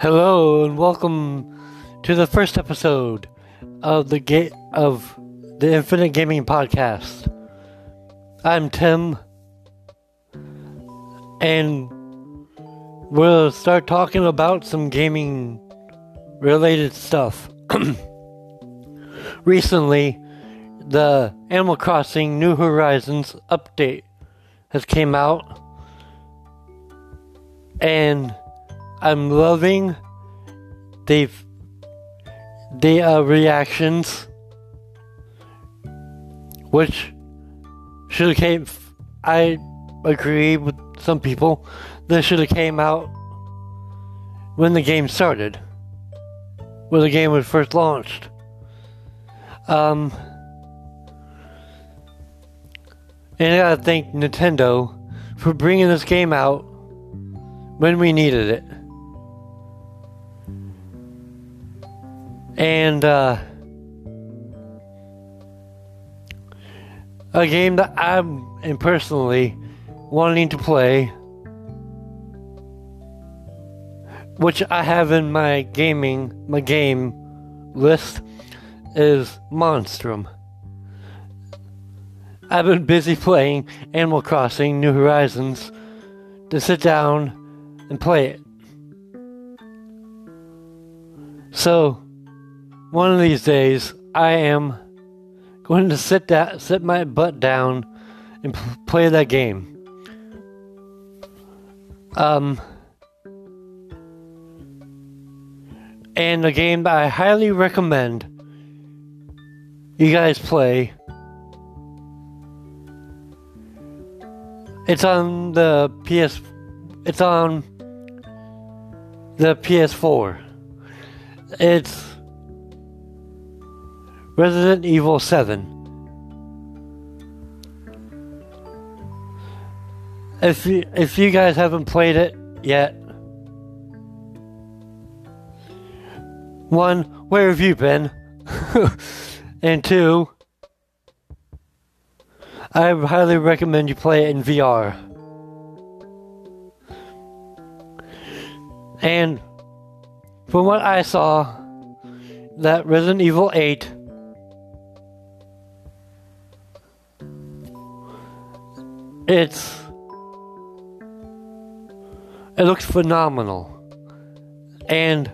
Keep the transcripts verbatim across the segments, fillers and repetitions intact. Hello and welcome to the first episode of the ga- of the Infinite Gaming Podcast. I'm Tim, and we'll start talking about some gaming related stuff. Recently, the Animal Crossing New Horizons update has came out, and I'm loving the the uh, reactions, which should have came. I agree with some people. This should have came out when the game started, when the game was first launched. Um, and I gotta thank Nintendo for bringing this game out when we needed it. And, uh, a game that I'm am personally wanting to play, which I have in my gaming, my game list, is Monstrum. I've been busy playing Animal Crossing New Horizons to sit down and play it. So, one of these days, I am going to sit that, sit my butt down and p- play that game. Um, and a game that I highly recommend you guys play. It's on the P S. It's on the P S four. It's Resident Evil seven. If you, if you guys haven't played it yet, one, where have you been? And two, I highly recommend you play it in V R. And from what I saw, that Resident Evil eight It's, it looks phenomenal, and,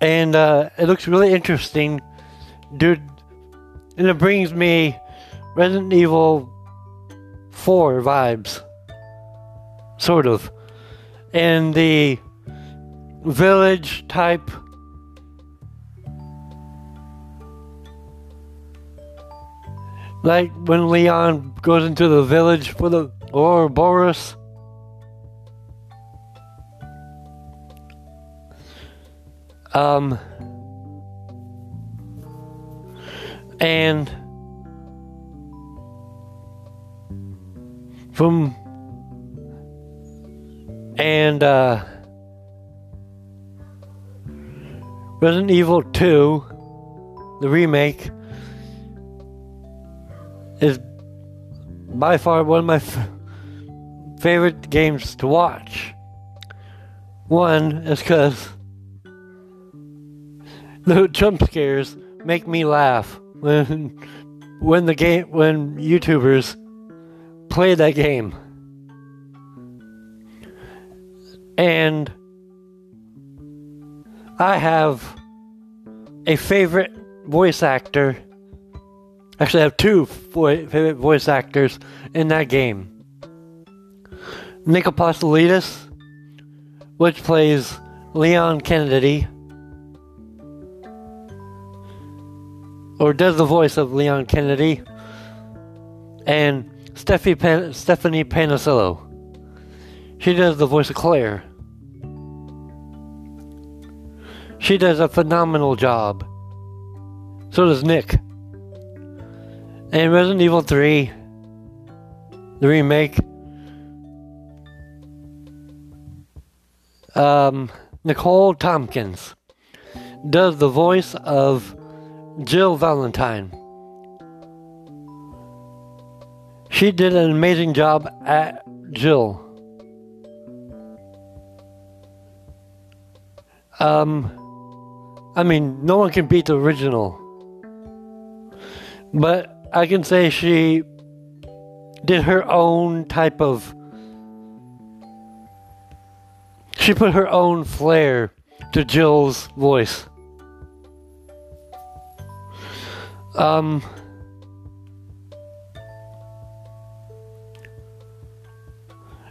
and uh, it looks really interesting, dude, and it brings me Resident Evil four vibes, sort of, and the village type like when Leon goes into the village for the Ouroboros. Um, and from and uh, Resident Evil two, the remake, is by far one of my f- favorite games to watch. One is because the jump scares make me laugh when when the game when YouTubers play that game. And I have a favorite voice actor. Actually, I have two vo- favorite voice actors in that game. Nick Apostolidis, which plays Leon Kennedy, or does the voice of Leon Kennedy, and Steffi Pan- Stephanie Panacillo. She does the voice of Claire. She does a phenomenal job. So does Nick. And Resident Evil three, the remake, um, Nicole Tompkins does the voice of Jill Valentine. She did an amazing job at Jill. Um, I mean, no one can beat the original. But I can say she did her own type of... She put her own flair to Jill's voice. Um...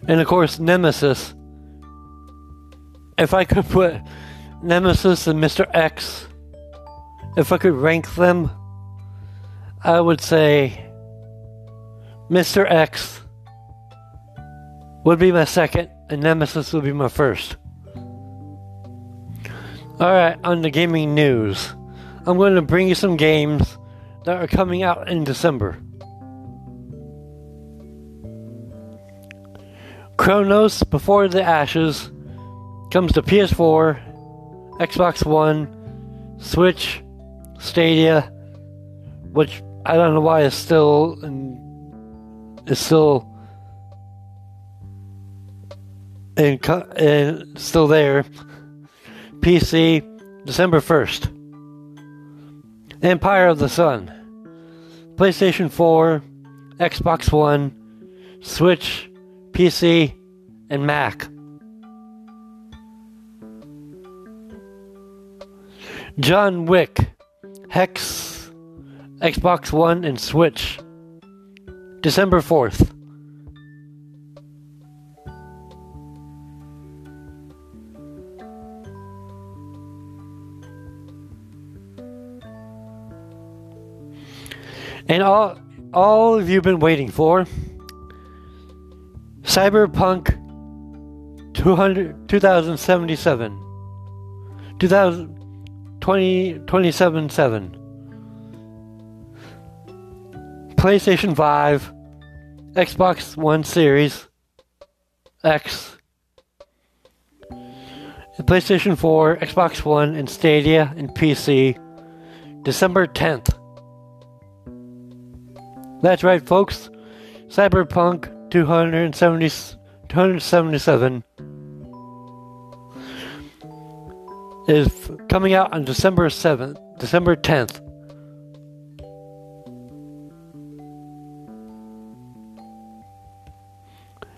And of course, Nemesis. If I could put Nemesis and Mister X, if I could rank them, I would say Mister X would be my second, and Nemesis would be my first. Alright, on the gaming news, I'm going to bring you some games that are coming out in December. Chronos Before the Ashes comes to P S four, Xbox One, Switch, Stadia, which I don't know why it's still it's still in, in, still there. P C, December first. Empire of the Sun, PlayStation four, Xbox One, Switch, P C, and Mac. John Wick Hex, Xbox One and Switch, December fourth. And all all of you have been waiting for Cyberpunk two thousand seventy-seven. two thousand twenty-seven seven. PlayStation five, Xbox One Series X, PlayStation four, Xbox One, and Stadia and P C, December tenth. That's right, folks. Cyberpunk two seventy-seven is f- coming out on December seventh, December tenth.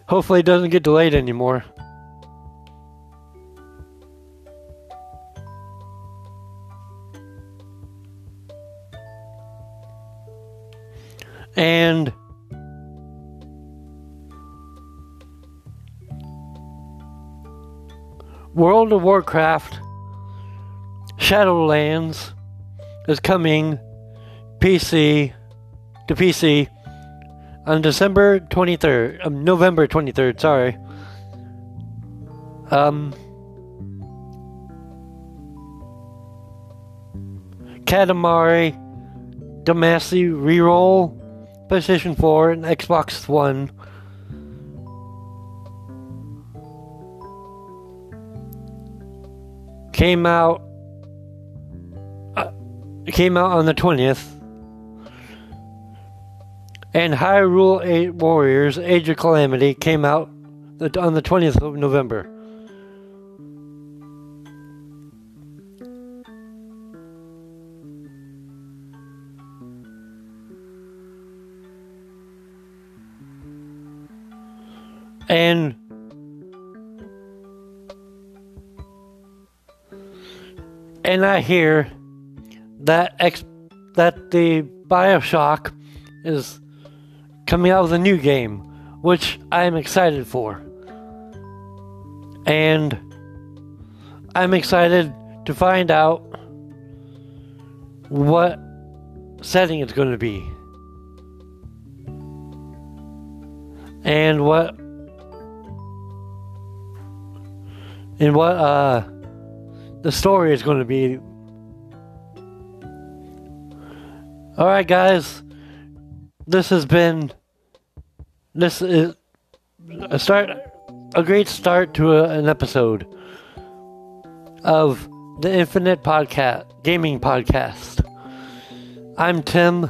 Hopefully it doesn't get delayed anymore. And World of Warcraft Shadowlands is coming P C to P C on December twenty-third, um, November twenty-third, sorry. Um, Katamari Damacy Reroll, PlayStation four and Xbox One. Came out uh, came out on the twentieth. And Hyrule Warriors: Age of Calamity came out on the twentieth of November. And And I hear that ex- that the Bioshock is coming out with a new game, which I am excited for. And I'm excited to find out what setting it's going to be. And what... And what, uh... the story is going to be. Alright guys, this has been this is a start a great start to a, an episode of the Infinite Podcast Gaming Podcast. I'm Tim,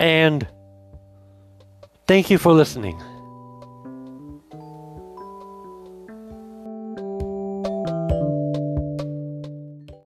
and thank you for listening.